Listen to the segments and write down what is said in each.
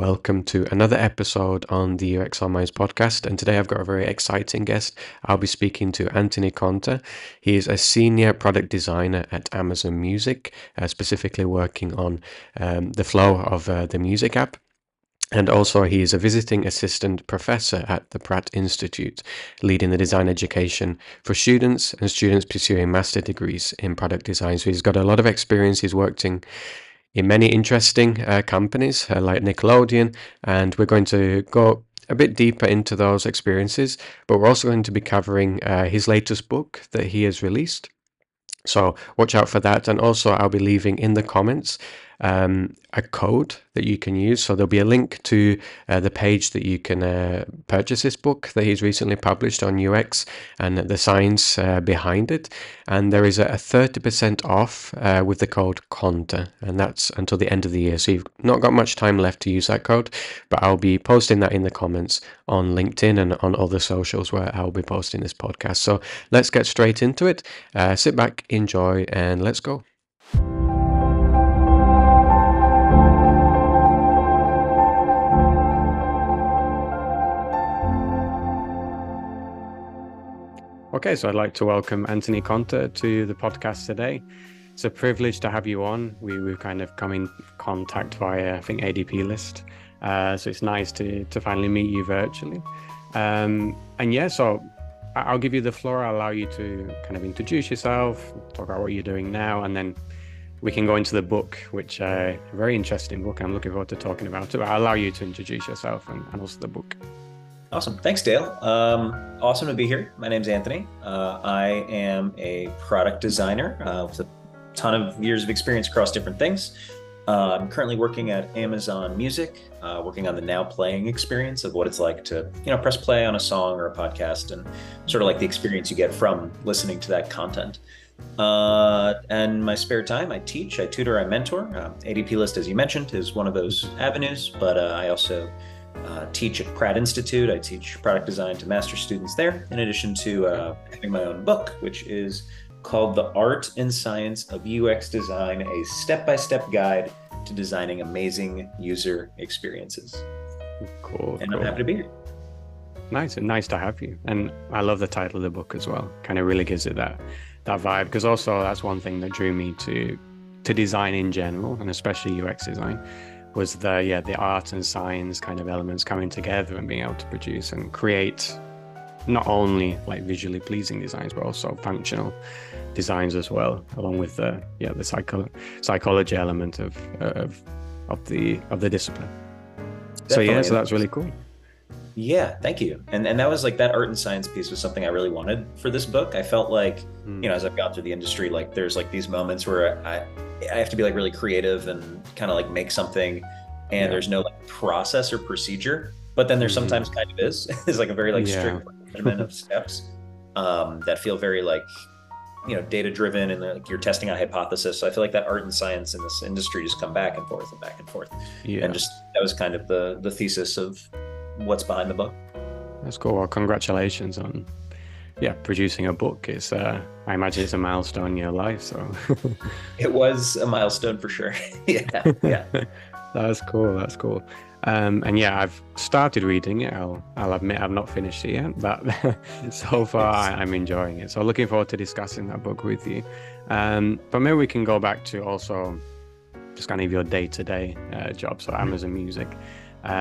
Welcome to another episode on the UX Online podcast, and today I've got a very exciting guest. I'll be speaking to Anthony Conta. He is a senior product designer at Amazon Music, specifically working on the flow of the music app. And also he is a visiting assistant professor at the Pratt Institute, leading the design education for students and students pursuing master degrees in product design. So he's got a lot of experience. He's worked in many interesting companies like Nickelodeon, and we're going to go a bit deeper into those experiences, but we're also going to be covering his latest book that he has released. So watch out for that, and also I'll be leaving in the comments a code that you can use. So there'll be a link to the page that you can purchase this book that he's recently published on UX and the science behind it. And there is a 30% off with the code CONTA, and that's until the end of the year. So you've not got much time left to use that code, but I'll be posting that in the comments on LinkedIn and on other socials where I'll be posting this podcast. So let's get straight into it. Sit back, enjoy, and let's go. Okay, so I'd like to welcome Anthony Conta to the podcast today. It's a privilege to have you on. We've kind of come in contact via, I think, ADP List. So it's nice to finally meet you virtually. And yeah, so I'll give you the floor. I'll allow you to kind of introduce yourself, talk about what you're doing now, and then we can go into the book, which is a very interesting book. I'm looking forward to talking about it. But I'll allow you to introduce yourself and also the book. Awesome. Thanks, Dale. Awesome to be here. My name's Anthony. I am a product designer with a ton of years of experience across different things. I'm currently working at Amazon Music, working on the now playing experience of what it's like to, press play on a song or a podcast and sort of like the experience you get from listening to that content. And my spare time, I teach, I tutor, I mentor. ADP List, as you mentioned, is one of those avenues, but I also teach at Pratt Institute. I teach product design to master students there, in addition to having my own book, which is called The Art and Science of UX Design: A Step-by-Step Guide to Designing Amazing User Experiences. Cool. And cool. I'm happy to be here. Nice, and nice to have you. And I love the title of the book as well. Kind of really gives it that vibe, because also that's one thing that drew me to design in general, and especially UX design, was the art and science kind of elements coming together and being able to produce and create not only like visually pleasing designs, but also functional designs as well, along with the psychology element of the discipline. Definitely. So that's really cool. Yeah, thank you. And that was like, that art and science piece was something I really wanted for this book. I felt like, as I've got through the industry, like there's like these moments where I have to be like really creative and kind of like make something, and there's no like process or procedure, but then there sometimes kind of is. It's like a very like strict measurement of steps that feel very like, data driven, and like you're testing a hypothesis. So I feel like that art and science in this industry just come back and forth and back and forth. Yeah. And just, that was kind of the thesis of what's behind the book. That's cool. Well, congratulations on producing a book. It's I imagine it's a milestone in your life, so it was a milestone for sure. yeah that's cool. And I've started reading it. I'll admit I've not finished it yet, but so far I'm enjoying it, so looking forward to discussing that book with you. But maybe we can go back to also just kind of your day-to-day job, so Amazon Music.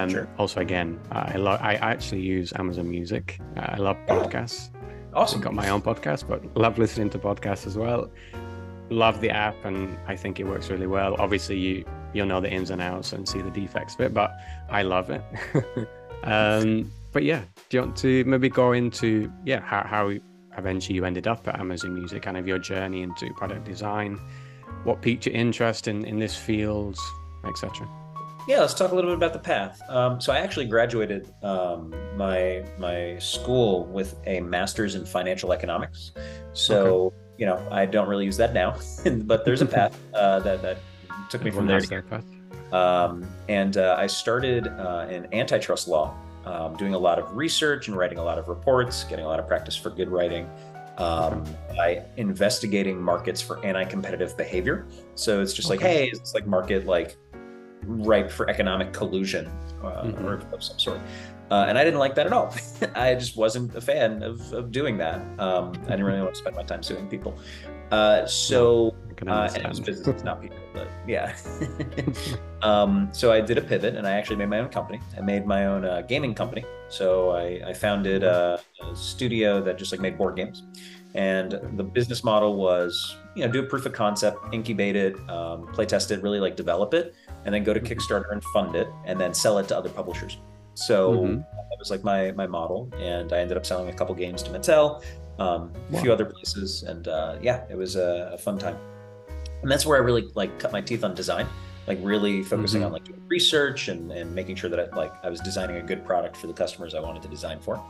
Sure. Also, again, I actually use Amazon Music. I love podcasts. Awesome. I've got my own podcast, but love listening to podcasts as well. Love the app, and I think it works really well. Obviously, you'll know the ins and outs and see the defects of it, but I love it. But yeah, do you want to maybe go into how eventually you ended up at Amazon Music, kind of your journey into product design, what piqued your interest in this field, etc.? Yeah, let's talk a little bit about the path. So I actually graduated my school with a master's in financial economics. So, okay. I don't really use that now, but there's a path that took me from there to here. I started in antitrust law, doing a lot of research and writing a lot of reports, getting a lot of practice for good writing. By investigating markets for anti-competitive behavior. So it's just like, hey, is this like market like ripe for economic collusion or of some sort. And I didn't like that at all. I just wasn't a fan of doing that. I didn't really want to spend my time suing people. And it was business, not people, but yeah. So I did a pivot, and I actually made my own company. I made my own gaming company. So I founded a studio that just like made board games. And the business model was, you know, do a proof of concept, incubate it, play test it, really like develop it, and then go to Kickstarter and fund it, and then sell it to other publishers. So that was like my model, and I ended up selling a couple games to Mattel, a few other places, and it was a fun time. And that's where I really like cut my teeth on design, like really focusing on like doing research and making sure that I was designing a good product for the customers I wanted to design for.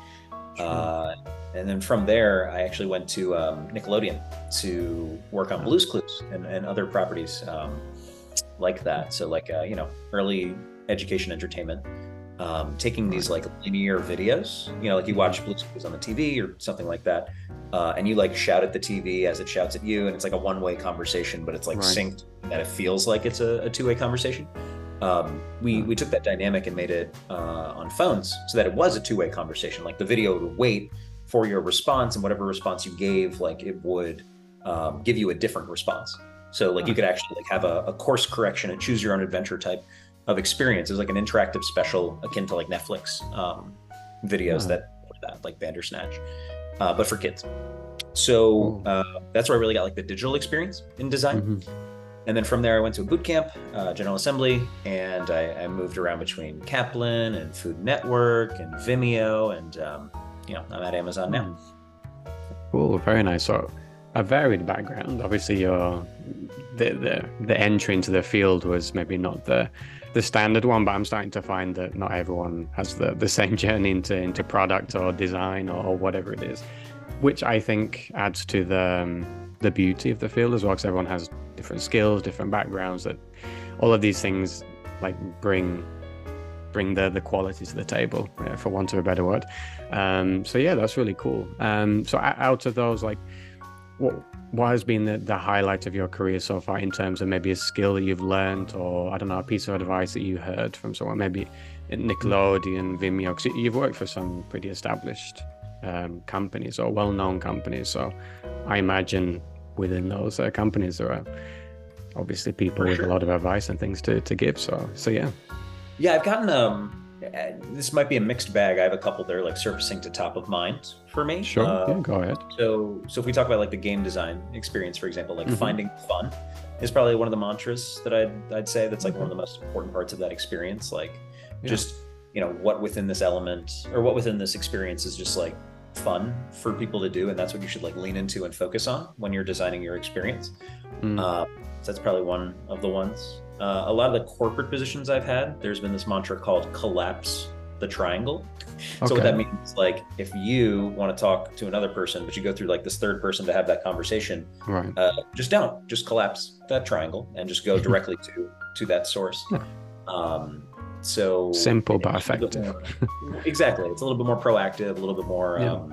And then from there, I actually went to Nickelodeon to work on Blue's Clues and other properties like that. So like, early education entertainment, taking these like linear videos, you know, like you watch Blue's Clues on the TV or something like that. And you like shout at the TV as it shouts at you. And it's like a one-way conversation, but it's like synced that it feels like it's a two-way conversation. We took that dynamic and made it on phones so that it was a two-way conversation. Like the video would wait for your response, and whatever response you gave, like it would give you a different response. So like you could actually like have a course correction, a choose your own adventure type of experience. It was like an interactive special akin to like Netflix videos that like Bandersnatch, but for kids. So that's where I really got like the digital experience in design. And then from there, I went to a boot camp, General Assembly, and I moved around between Kaplan and Food Network and Vimeo, and I'm at Amazon now. Cool, very nice. So a varied background. Obviously, your the entry into the field was maybe not the standard one, but I'm starting to find that not everyone has the same journey into product or design or whatever it is, which I think adds to the beauty of the field as well, because everyone has different skills, different backgrounds, that all of these things like bring the quality to the table, for want of a better word. That's really cool. So out of those, like what has been the highlight of your career so far in terms of maybe a skill that you've learned, or I don't know, a piece of advice that you heard from someone, maybe at Nickelodeon, Vimeo, because you've worked for some pretty established companies or well-known companies, so I imagine within those companies there are obviously people with a lot of advice and things to give, so I've gotten this might be a mixed bag. I have a couple that are like surfacing to top of mind for me. Go ahead. So if we talk about like the game design experience, for example, like finding fun is probably one of the mantras that I'd say that's like one of the most important parts of that experience, like just what within this element or what within this experience is just like fun for people to do, and that's what you should like lean into and focus on when you're designing your experience. So that's probably one of the ones. A lot of the corporate positions I've had, there's been this mantra called collapse the triangle. So what that means is like if you want to talk to another person but you go through like this third person to have that conversation, just collapse that triangle and just go directly to that source. So simple but effective. Exactly. It's a little bit more proactive, a little bit more,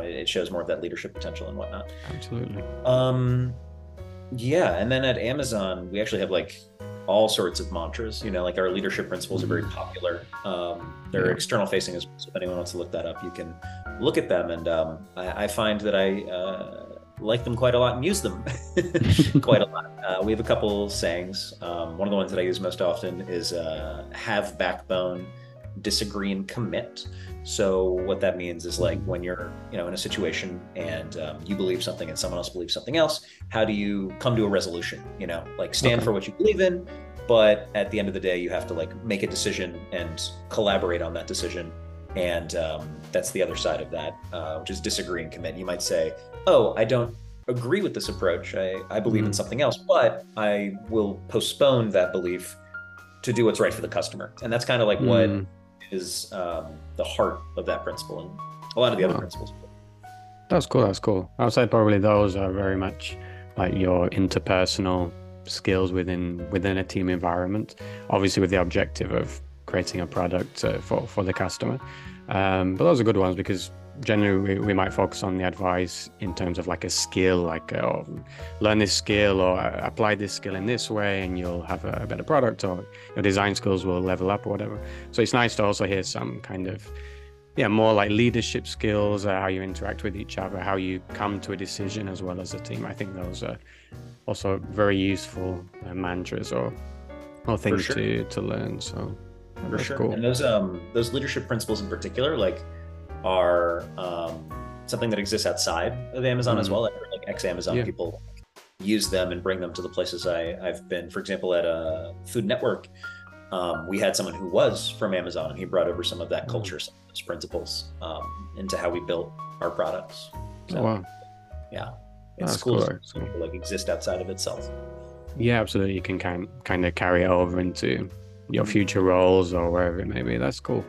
it shows more of that leadership potential and whatnot. Absolutely. And then at Amazon, we actually have like all sorts of mantras, like our leadership principles are very popular. They're external facing as well. So if anyone wants to look that up, you can look at them. And I find that I like them quite a lot and use them quite a lot. We have a couple sayings. One of the ones that I use most often is have backbone, disagree, and commit. So what that means is like when you're in a situation and you believe something and someone else believes something else, how do you come to a resolution? Stand for what you believe in, but at the end of the day, you have to like make a decision and collaborate on that decision. And that's the other side of that, which is disagree and commit. You might say, oh, I don't agree with this approach. I believe in something else, but I will postpone that belief to do what's right for the customer. And that's kind of like what is the heart of that principle and a lot of the other principles. That's cool. I would say probably those are very much like your interpersonal skills within a team environment, obviously with the objective of creating a product for the customer. But those are good ones because generally we might focus on the advice in terms of like a skill, like oh, learn this skill or apply this skill in this way and you'll have a better product, or your design skills will level up or whatever. So it's nice to also hear some kind of, yeah, more like leadership skills, how you interact with each other, how you come to a decision as well as a team. I think those are also very useful mantras or things to learn. So for sure. Cool. And those leadership principles in particular, like, are something that exists outside of Amazon as well. Like ex-Amazon people use them and bring them to the places I've been. For example, at a Food Network, we had someone who was from Amazon, and he brought over some of that culture, some of those principles into how we built our products. So, yeah, it's cool. People, like, exist outside of itself. Yeah, absolutely. You can kind of carry it over into your future roles or wherever it may be. That's cool.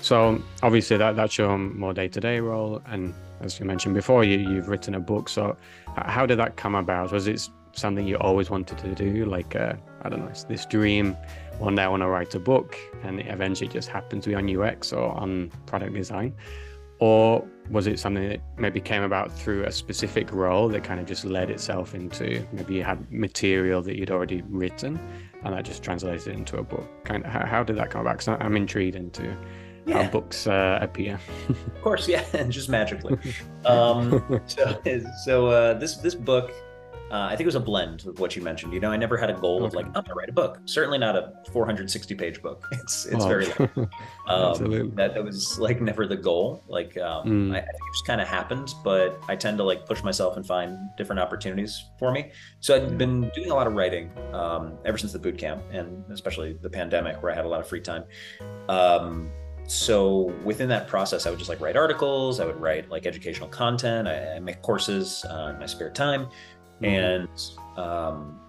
So obviously that's your more day-to-day role. And as you mentioned before, you've written a book. So how did that come about? Was it something you always wanted to do? Like, I don't know, it's this dream, one day I want to write a book, and it eventually just happened to be on UX or on product design? Or was it something that maybe came about through a specific role that kind of just led itself into, maybe you had material that you'd already written and that just translated into a book? Kind of, how did that come about? Because I'm intrigued into how books appear. Of course, yeah, and just magically. This book, I think it was a blend of what you mentioned. You know, I never had a goal of like, I'm gonna write a book. Certainly not a 460-page book. It's very long. Absolutely. That was like never the goal. Like I think it just kind of happened, but I tend to like push myself and find different opportunities for me. So I've been doing a lot of writing ever since the boot camp, and especially the pandemic where I had a lot of free time. So within that process, I would just like write articles. I would write like educational content. I make courses in my spare time. And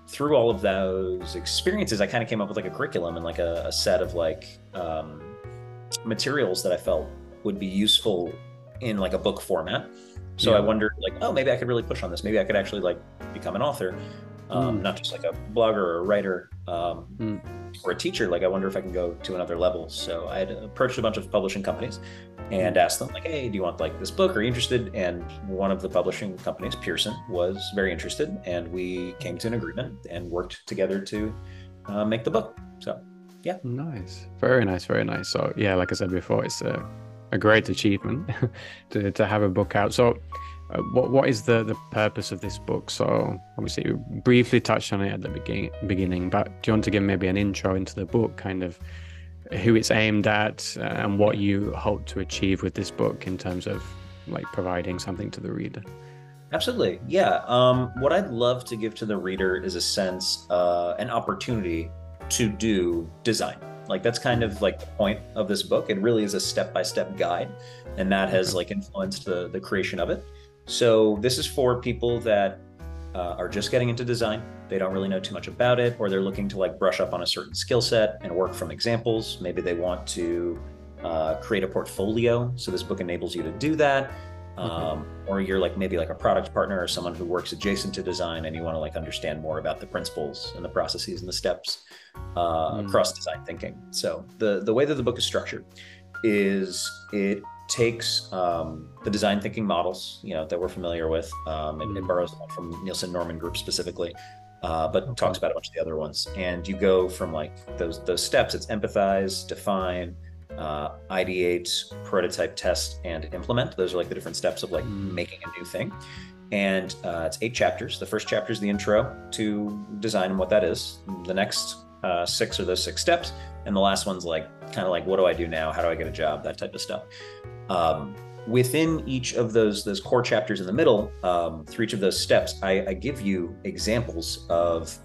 through all of those experiences, I kind of came up with like a curriculum and like a set of like materials that I felt would be useful in like a book format. So I wondered like, oh, maybe I could really push on this. Maybe I could actually like become an author, not just like a blogger or a writer or a teacher. Like, I wonder if I can go to another level. So I had approached a bunch of publishing companies and asked them like, hey, do you want like this book? Are you interested? And one of the publishing companies, Pearson, was very interested, and we came to an agreement and worked together to make the book. So yeah. Nice. Very nice. Very nice. So yeah, like I said before, it's a great achievement to have a book out. So what is the purpose of this book? So obviously you briefly touched on it at the beginning, but do you want to give maybe an intro into the book, kind of who it's aimed at and what you hope to achieve with this book in terms of like providing something to the reader? Absolutely. Yeah. What I'd love to give to the reader is a sense, an opportunity to do design. Like, that's kind of like the point of this book. It really is a step-by-step guide, and that has like influenced the creation of it. So this is for people that are just getting into design. They don't really know too much about it, or they're looking to like brush up on a certain skill set and work from examples. Maybe they want to create a portfolio. So this book enables you to do that. Or you're like maybe like a product partner or someone who works adjacent to design, and you want to like understand more about the principles and the processes and the steps across design thinking. So the way that the book is structured is it takes the design thinking models, you know, that we're familiar with. It borrows from Nielsen Norman Group specifically, but talks about a bunch of the other ones. And you go from like those steps. It's empathize, define, ideate, prototype, test, and implement. Those are like the different steps of like making a new thing. And it's 8 chapters. The first chapter is the intro to design and what that is. The next 6 are those 6 steps. And the last one's like kind of like, what do I do now? How do I get a job? That type of stuff. Within each of those core chapters in the middle, through each of those steps, I give you examples of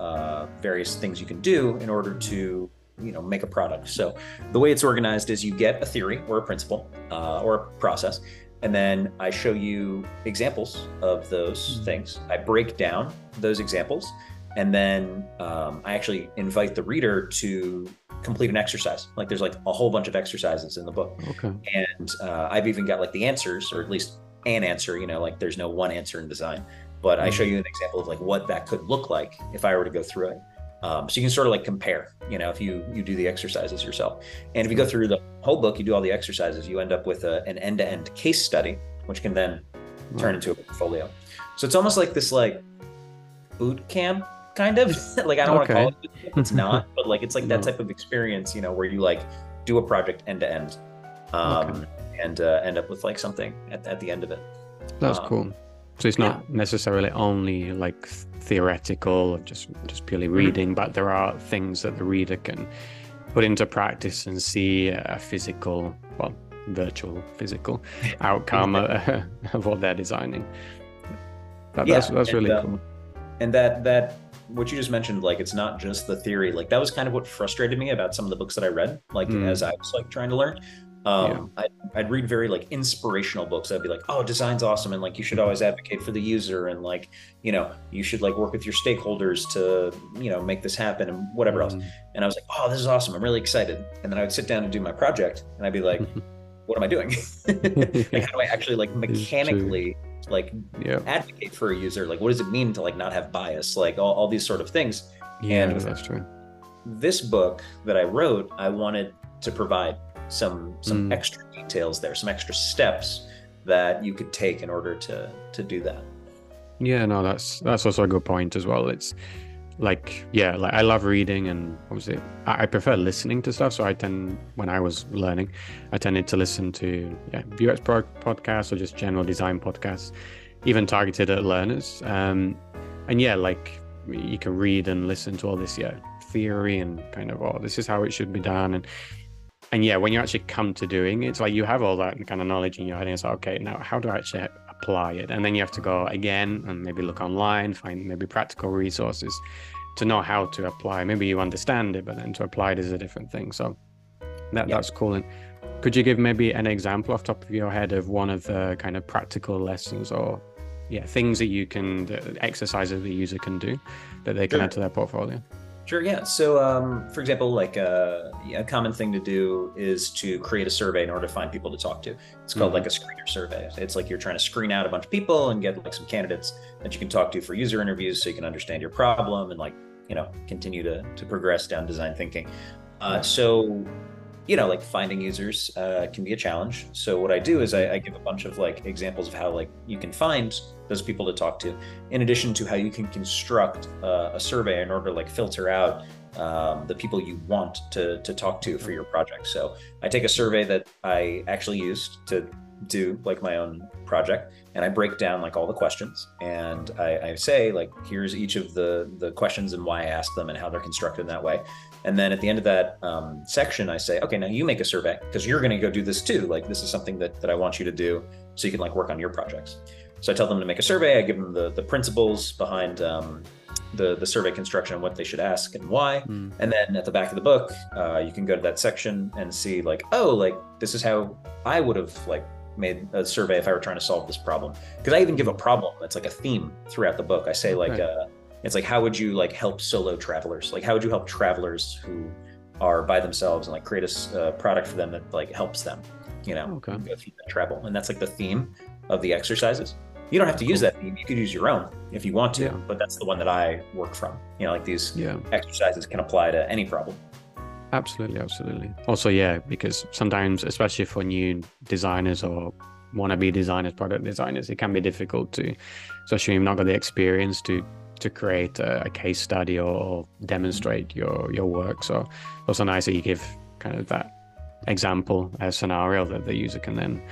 various things you can do in order to, you know, make a product. So the way it's organized is you get a theory or a principle or a process, and then I show you examples of those things. I break down those examples, and then I actually invite the reader to complete an exercise. Like, there's like a whole bunch of exercises in the book. Okay. And I've even got like the answers, or at least an answer, you know, like there's no one answer in design, but I show you an example of like what that could look like if I were to go through it. So you can sort of like compare, you know, if you do the exercises yourself. And if you go through the whole book, you do all the exercises, you end up with an end-to-end case study, which can then turn into a portfolio. So it's almost like this like boot camp kind of, like I don't want to call it, it's not, but like it's like that type of experience, you know, where you like do a project end-to-end and end up with like something at the end of it. That's cool. So it's not necessarily only like theoretical or just purely reading, but there are things that the reader can put into practice and see a physical, well, virtual physical outcome of what they're designing. That's really cool. And that what you just mentioned, like it's not just the theory. Like that was kind of what frustrated me about some of the books that I read, like as I was like trying to learn. I'd read very like inspirational books. I'd be like, oh, design's awesome. And like, you should always advocate for the user. And like, you know, you should like work with your stakeholders to, you know, make this happen and whatever else. And I was like, oh, this is awesome. I'm really excited. And then I would sit down and do my project and I'd be like, what am I doing? Like, how do I actually like mechanically like advocate for a user? Like, what does it mean to like not have bias? Like all these sort of things. Yeah, and that's true. This book that I wrote, I wanted to provide some extra details there, some extra steps that you could take in order to do that. Yeah, no, that's also a good point as well. It's like, yeah, like I love reading and obviously I prefer listening to stuff. So I tend, when I was learning, I tended to listen to UX podcasts or just general design podcasts, even targeted at learners. And yeah, like you can read and listen to all this theory and kind of, oh, this is how it should be done. And yeah, when you actually come to doing it, it's like you have all that kind of knowledge in your head and it's like, okay, now how do I actually apply it? And then you have to go again and maybe look online, find maybe practical resources to know how to apply. Maybe you understand it, but then to apply it is a different thing. So that's cool. And could you give maybe an example off the top of your head of one of the kind of practical lessons or things that you can, the exercises the user can do that they can add to their portfolio? Sure. Yeah. So, for example, like a common thing to do is to create a survey in order to find people to talk to. It's called like a screener survey. It's like you're trying to screen out a bunch of people and get like some candidates that you can talk to for user interviews, so you can understand your problem and like, you know, continue to progress down design thinking. So, you know, like finding users can be a challenge. So what I do is I give a bunch of like examples of how like you can find those people to talk to, in addition to how you can construct a survey in order to like filter out the people you want to talk to for your project. So I take a survey that I actually used to do like my own project, and I break down like all the questions, and I say like, here's each of the questions and why I asked them and how they're constructed in that way. And then at the end of that section, I say, okay, now you make a survey because you're going to go do this too. Like this is something that I want you to do so you can like work on your projects. So I tell them to make a survey. I give them the principles behind the survey construction and what they should ask and why. And then at the back of the book, you can go to that section and see like, oh, like this is how I would have like made a survey if I were trying to solve this problem. Because I even give a problem that's like a theme throughout the book. I say like, it's like, how would you like help solo travelers? Like, how would you help travelers who are by themselves and like create a product for them that like helps them, you know, go through that travel? And that's like the theme of the exercises. You don't have to use that theme. You could use your own if you want to, but that's the one that I work from. You know, like these exercises can apply to any problem. Absolutely, absolutely. Also, yeah, because sometimes, especially for new designers or wannabe designers, product designers, it can be difficult to, especially if you've not got the experience to create a case study or demonstrate your work. So it's also nice that you give kind of that example scenario that the user can then,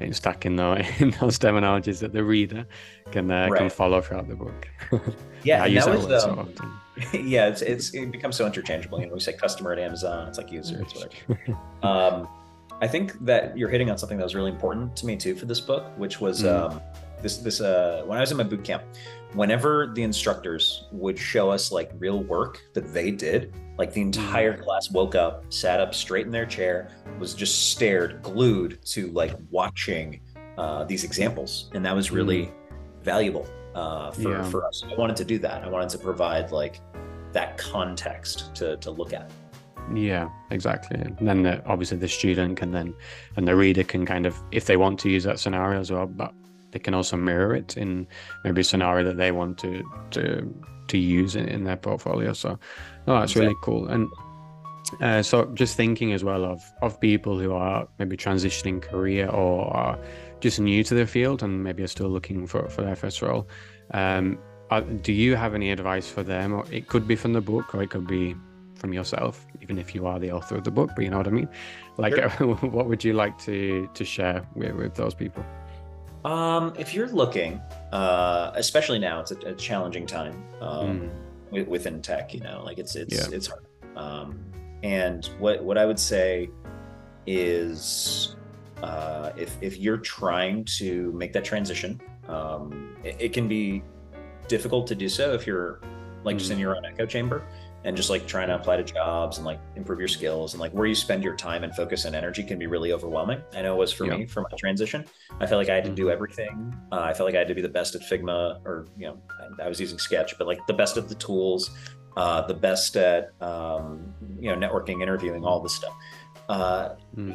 getting stuck in those terminologies, that the reader can follow throughout the book. Yeah, I use that so often. Yeah, it becomes so interchangeable. You know, we say customer at Amazon, it's like user, it's whatever. I think that you're hitting on something that was really important to me too for this book, which was this when I was in my boot camp, whenever the instructors would show us like real work that they did, like the entire class woke up, sat up straight in their chair, was just glued to like watching these examples. And that was really valuable for us. I wanted to do that. I wanted to provide like that context to look at. Yeah, exactly. And then obviously the student can then, and the reader can kind of, if they want to use that scenario as well, but they can also mirror it in maybe a scenario that they want to use in their portfolio. So no, that's really cool. And so just thinking as well of people who are maybe transitioning career or are just new to their field and maybe are still looking for their first role, do you have any advice for them? Or it could be from the book, or it could be from yourself, even if you are the author of the book, but you know what I mean? Like, sure. What would you like to share with those people? If you're looking, especially now, it's a challenging time within tech, you know, like it's hard. And what I would say is, if you're trying to make that transition, it can be difficult to do so if you're like just in your own echo chamber and just like trying to apply to jobs and like improve your skills, and like where you spend your time and focus and energy can be really overwhelming. I know it was for me for my transition. I felt like I had to do everything. I felt like I had to be the best at Figma, or, you know, I was using Sketch, but like the best at the tools, the best at, you know, networking, interviewing, all this stuff. You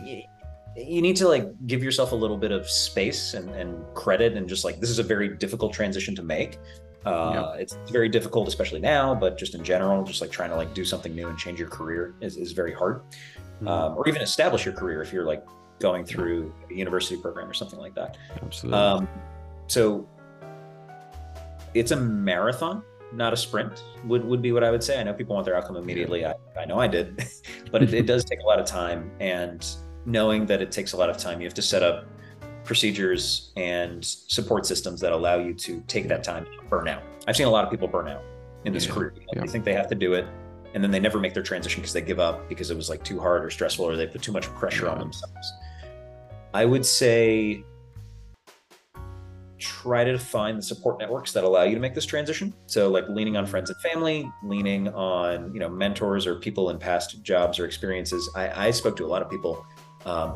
need to like give yourself a little bit of space and credit, and just like, this is a very difficult transition to make. It's very difficult, especially now, but just in general, just like trying to like do something new and change your career is very hard. Or even establish your career if you're like going through a university program or something like that. Absolutely. So it's a marathon, not a sprint, would be what I would say. I know people want their outcome immediately. Yeah. I know I did, but it does take a lot of time, and knowing that it takes a lot of time, you have to set up procedures and support systems that allow you to take that time and burn out. I've seen a lot of people burn out in this career. They think they have to do it, and then they never make their transition because they give up because it was like too hard or stressful, or they put too much pressure on themselves. I would say try to find the support networks that allow you to make this transition. So like leaning on friends and family, leaning on, you know, mentors or people in past jobs or experiences. I spoke to a lot of people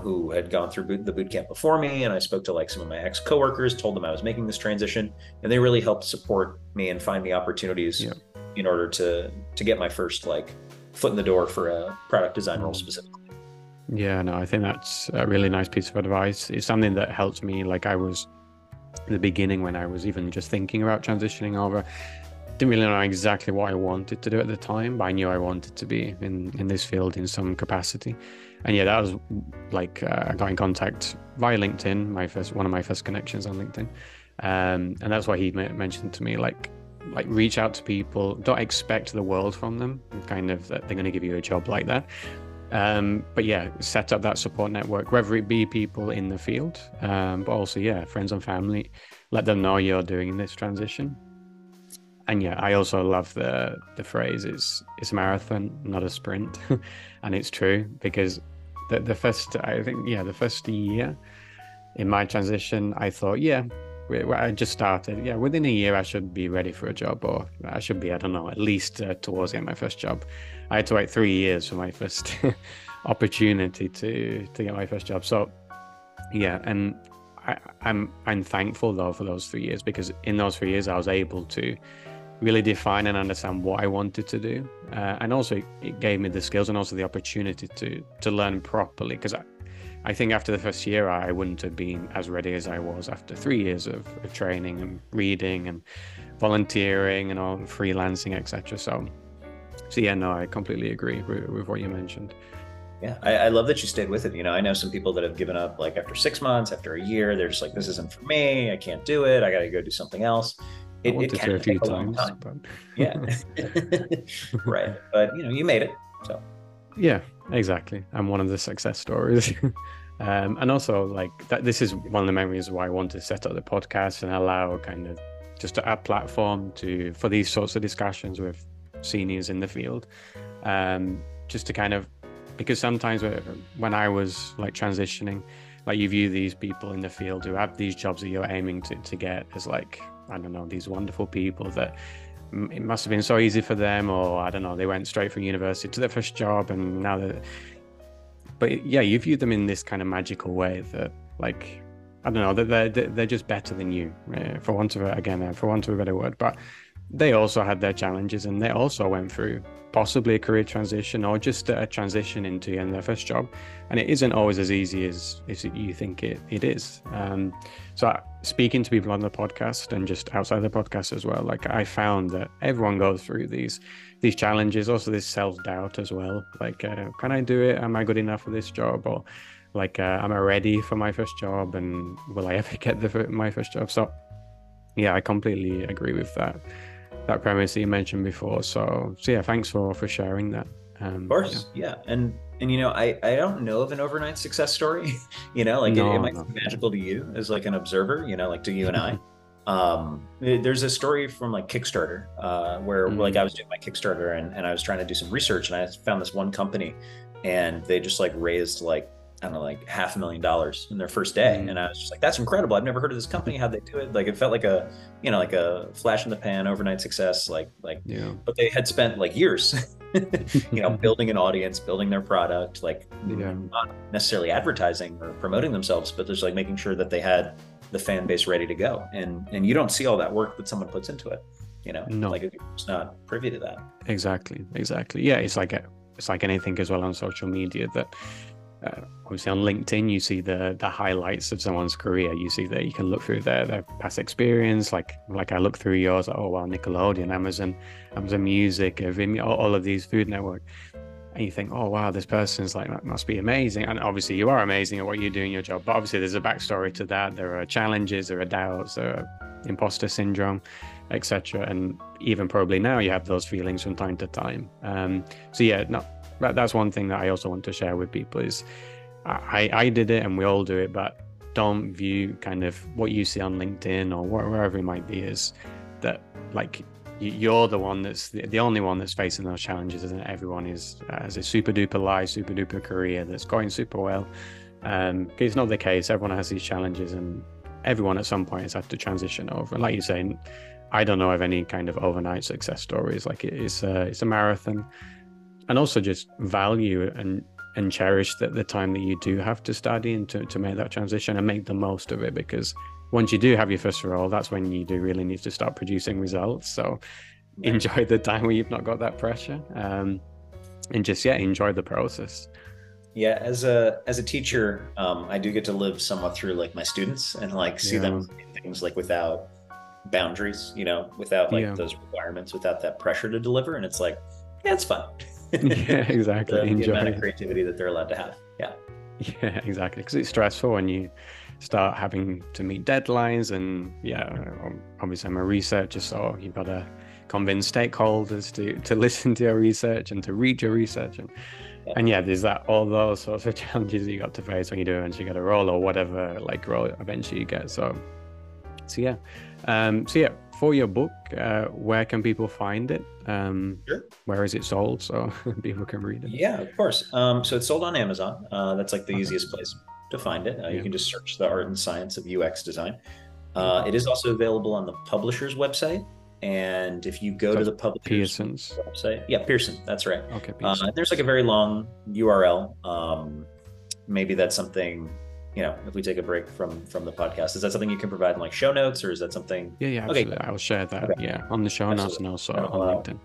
who had gone through the boot camp before me, and I spoke to like some of my ex coworkers, told them I was making this transition, and they really helped support me and find me opportunities in order to get my first like foot in the door for a product design role specifically. Yeah, no, I think that's a really nice piece of advice. It's something that helped me. Like I was in the beginning, when I was even just thinking about transitioning over, didn't really know exactly what I wanted to do at the time, but I knew I wanted to be in this field in some capacity. And yeah, that was like, I got in contact via LinkedIn, one of my first connections on LinkedIn. And that's why he mentioned to me, like reach out to people, don't expect the world from them, kind of that they're going to give you a job like that. But yeah, set up that support network, whether it be people in the field, but also, yeah, friends and family, let them know you're doing this transition. And yeah, I also love the phrase, it's a marathon, not a sprint. And it's true, because the first year in my transition, I thought, I just started. Yeah, within a year, I should be ready for a job, or I should be, I don't know, at least towards the end of my first job. I had to wait 3 years for my first opportunity to get my first job. So yeah, and I'm thankful though for those 3 years, because in those 3 years, I was able to really define and understand what I wanted to do. And also it gave me the skills and also the opportunity to learn properly. Because I think after the first year, I wouldn't have been as ready as I was after 3 years of training and reading and volunteering and all freelancing, etc. So yeah, no, I completely agree with what you mentioned. Yeah, I love that you stayed with it. You know, I know some people that have given up like after 6 months, after a year, they're just like, this isn't for me. I can't do it. I got to go do something else. It can take a few times, but... yeah, right. But you know, you made it. So yeah, exactly. I'm one of the success stories. And also like that, this is one of the main reasons why I wanted to set up the podcast and allow kind of just a platform for these sorts of discussions with seniors in the field. Just to kind of, because sometimes when I was like transitioning, like you view these people in the field who have these jobs that you're aiming to get as like, I don't know, these wonderful people that it must have been so easy for them, or I don't know, they went straight from university to their first job and now they're... But yeah, you view them in this kind of magical way that like, I don't know, that they're just better than you, for want of a better word. But they also had their challenges, and they also went through possibly a career transition or just a transition into their first job. And it isn't always as easy as you think it is. So speaking to people on the podcast and just outside the podcast as well, like I found that everyone goes through these challenges, also this self-doubt as well. Like, can I do it? Am I good enough for this job? Or like, am I ready for my first job? And will I ever get my first job? So yeah, I completely agree with that premise that you mentioned before. So yeah, thanks for sharing that. Of course. Yeah. And I don't know of an overnight success story, it might be magical to you as like an observer, to you and I. There's a story from like Kickstarter, where like I was doing my Kickstarter and I was trying to do some research, and I found this one company and they just like raised like, I don't know, like $500,000 in their first day. And I was just like, that's incredible. I've never heard of this company. How'd they do it? Like, it felt like a flash in the pan, overnight success, but they had spent like years, building an audience, building their product, not necessarily advertising or promoting themselves, but just like making sure that they had the fan base ready to go. And you don't see all that work that someone puts into it, no. Like it's not privy to that. Exactly. Yeah. It's like anything as well on social media that, obviously on LinkedIn you see the highlights of someone's career. You see that you can look through their past experience, like I look through yours, like, oh wow, Nickelodeon, Amazon Music, Vimeo, all of these, Food Network, and you think, oh wow, this person's like, that must be amazing. And obviously you are amazing at what you do in your job, but obviously there's a backstory to that. There are challenges, there are doubts, there are imposter syndrome, etc. And even probably now you have those feelings from time to time. That's one thing that I also want to share with people is I did it and we all do it, but don't view kind of what you see on LinkedIn or wherever it might be is that like you're the one that's the only one that's facing those challenges, and everyone has a super duper life, super duper career that's going super well. It's not the case. Everyone has these challenges and everyone at some point has had to transition over. And like you're saying, I don't know of any kind of overnight success stories. Like it's a marathon. And also just value and cherish the time that you do have to study and to make that transition and make the most of it, because once you do have your first role, that's when you do really need to start producing results. So enjoy the time where you've not got that pressure, and just, enjoy the process. Yeah, as a teacher, I do get to live somewhat through like my students and like see them in things like without boundaries, without like those requirements, without that pressure to deliver. And it's like, yeah, it's fun. Yeah, exactly. The amount of creativity that they're allowed to have. Yeah, exactly. Because it's stressful when you start having to meet deadlines, and obviously I'm a researcher, so you've got to convince stakeholders to listen to your research and to read your research, and there's that all those sorts of challenges that you got to face when you do eventually get a role or whatever like role eventually you get. So for your book, where can people find it? Sure. Where is it sold so people can read it? Yeah, of course. So it's sold on Amazon. That's like the easiest place to find it. You can just search The Art and Science of UX Design. It is also available on the publisher's website. And if you go to the publisher's website, Pearson, that's right. Okay. Pearson. There's like a very long URL. Maybe that's something. If we take a break from the podcast, is that something you can provide in like show notes, or is that something? Yeah, absolutely. Okay. I'll share that. Okay. Yeah, on the show notes and also on LinkedIn.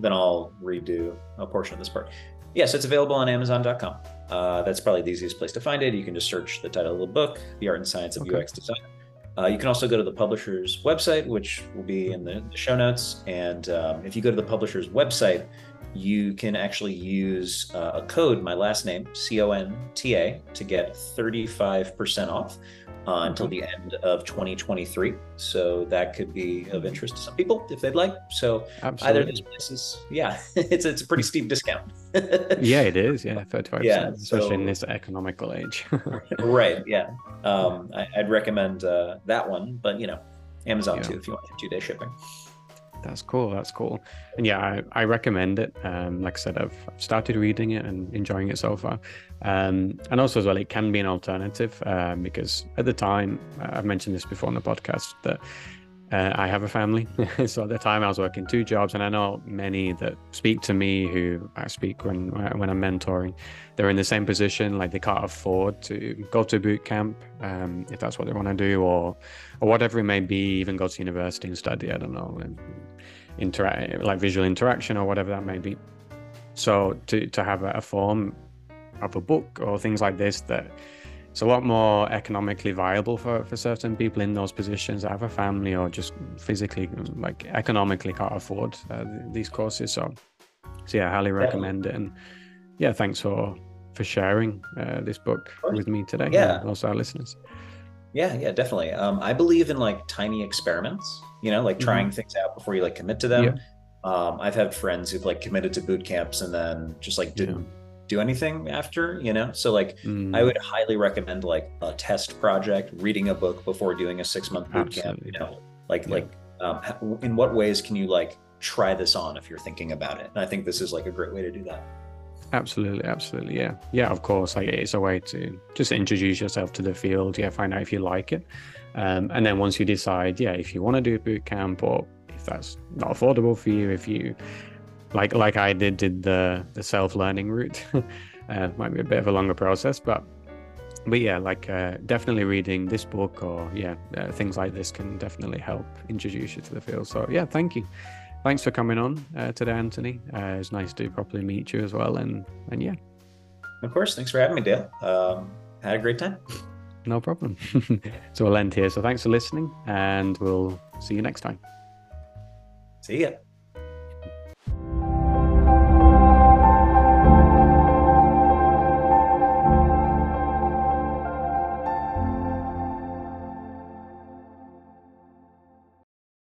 Then I'll redo a portion of this part. Yeah, so it's available on Amazon.com. That's probably the easiest place to find it. You can just search the title of the book, The Art and Science of UX Design. You can also go to the publisher's website, which will be in the show notes. And if you go to the publisher's website, you can actually use a code, my last name, CONTA, to get 35% off until the end of 2023. So that could be of interest to some people if they'd like. So absolutely. Either of these places, it's a pretty steep discount. It is. 35%, especially in this economical age. Right. Yeah. I'd recommend that one, but Amazon too, if you want 2-day shipping. That's cool. And I recommend it. Like I said, I've started reading it and enjoying it so far. And also as well, it can be an alternative because at the time, I've mentioned this before on the podcast, that I have a family. So at the time I was working two jobs, and I know many that speak to me, who I speak when I'm mentoring, they're in the same position. Like, they can't afford to go to boot camp if that's what they want to do, or whatever it may be, even go to university and study, I don't know, like visual interaction or whatever that may be. So to have a form of a book or things like this, that it's a lot more economically viable for certain people in those positions that have a family or just physically, like economically can't afford these courses. So yeah, I highly recommend it. And yeah, thanks for sharing this book with me today. Yeah. And also our listeners. Yeah, definitely. I believe in like tiny experiments, you know, like trying things out before you like commit to them. Yeah. I've had friends who've like committed to boot camps and then just like didn't do anything after, you know? So like, I would highly recommend like a test project, reading a book before doing a 6-month boot camp, you know, in what ways can you like try this on if you're thinking about it? And I think this is like a great way to do that. Absolutely. Yeah, of course. Like, it's a way to just introduce yourself to the field. Yeah. Find out if you like it. And then once you decide, if you want to do a boot camp, or if that's not affordable for you, if you like I did the self-learning route, might be a bit of a longer process, but yeah, like definitely reading this book or things like this can definitely help introduce you to the field. So yeah, thank you. Thanks for coming on today, Anthony. It's nice to properly meet you as well. And yeah. Of course. Thanks for having me, Dale. Had a great time. No problem. So we'll end here. So thanks for listening, and we'll see you next time. See ya.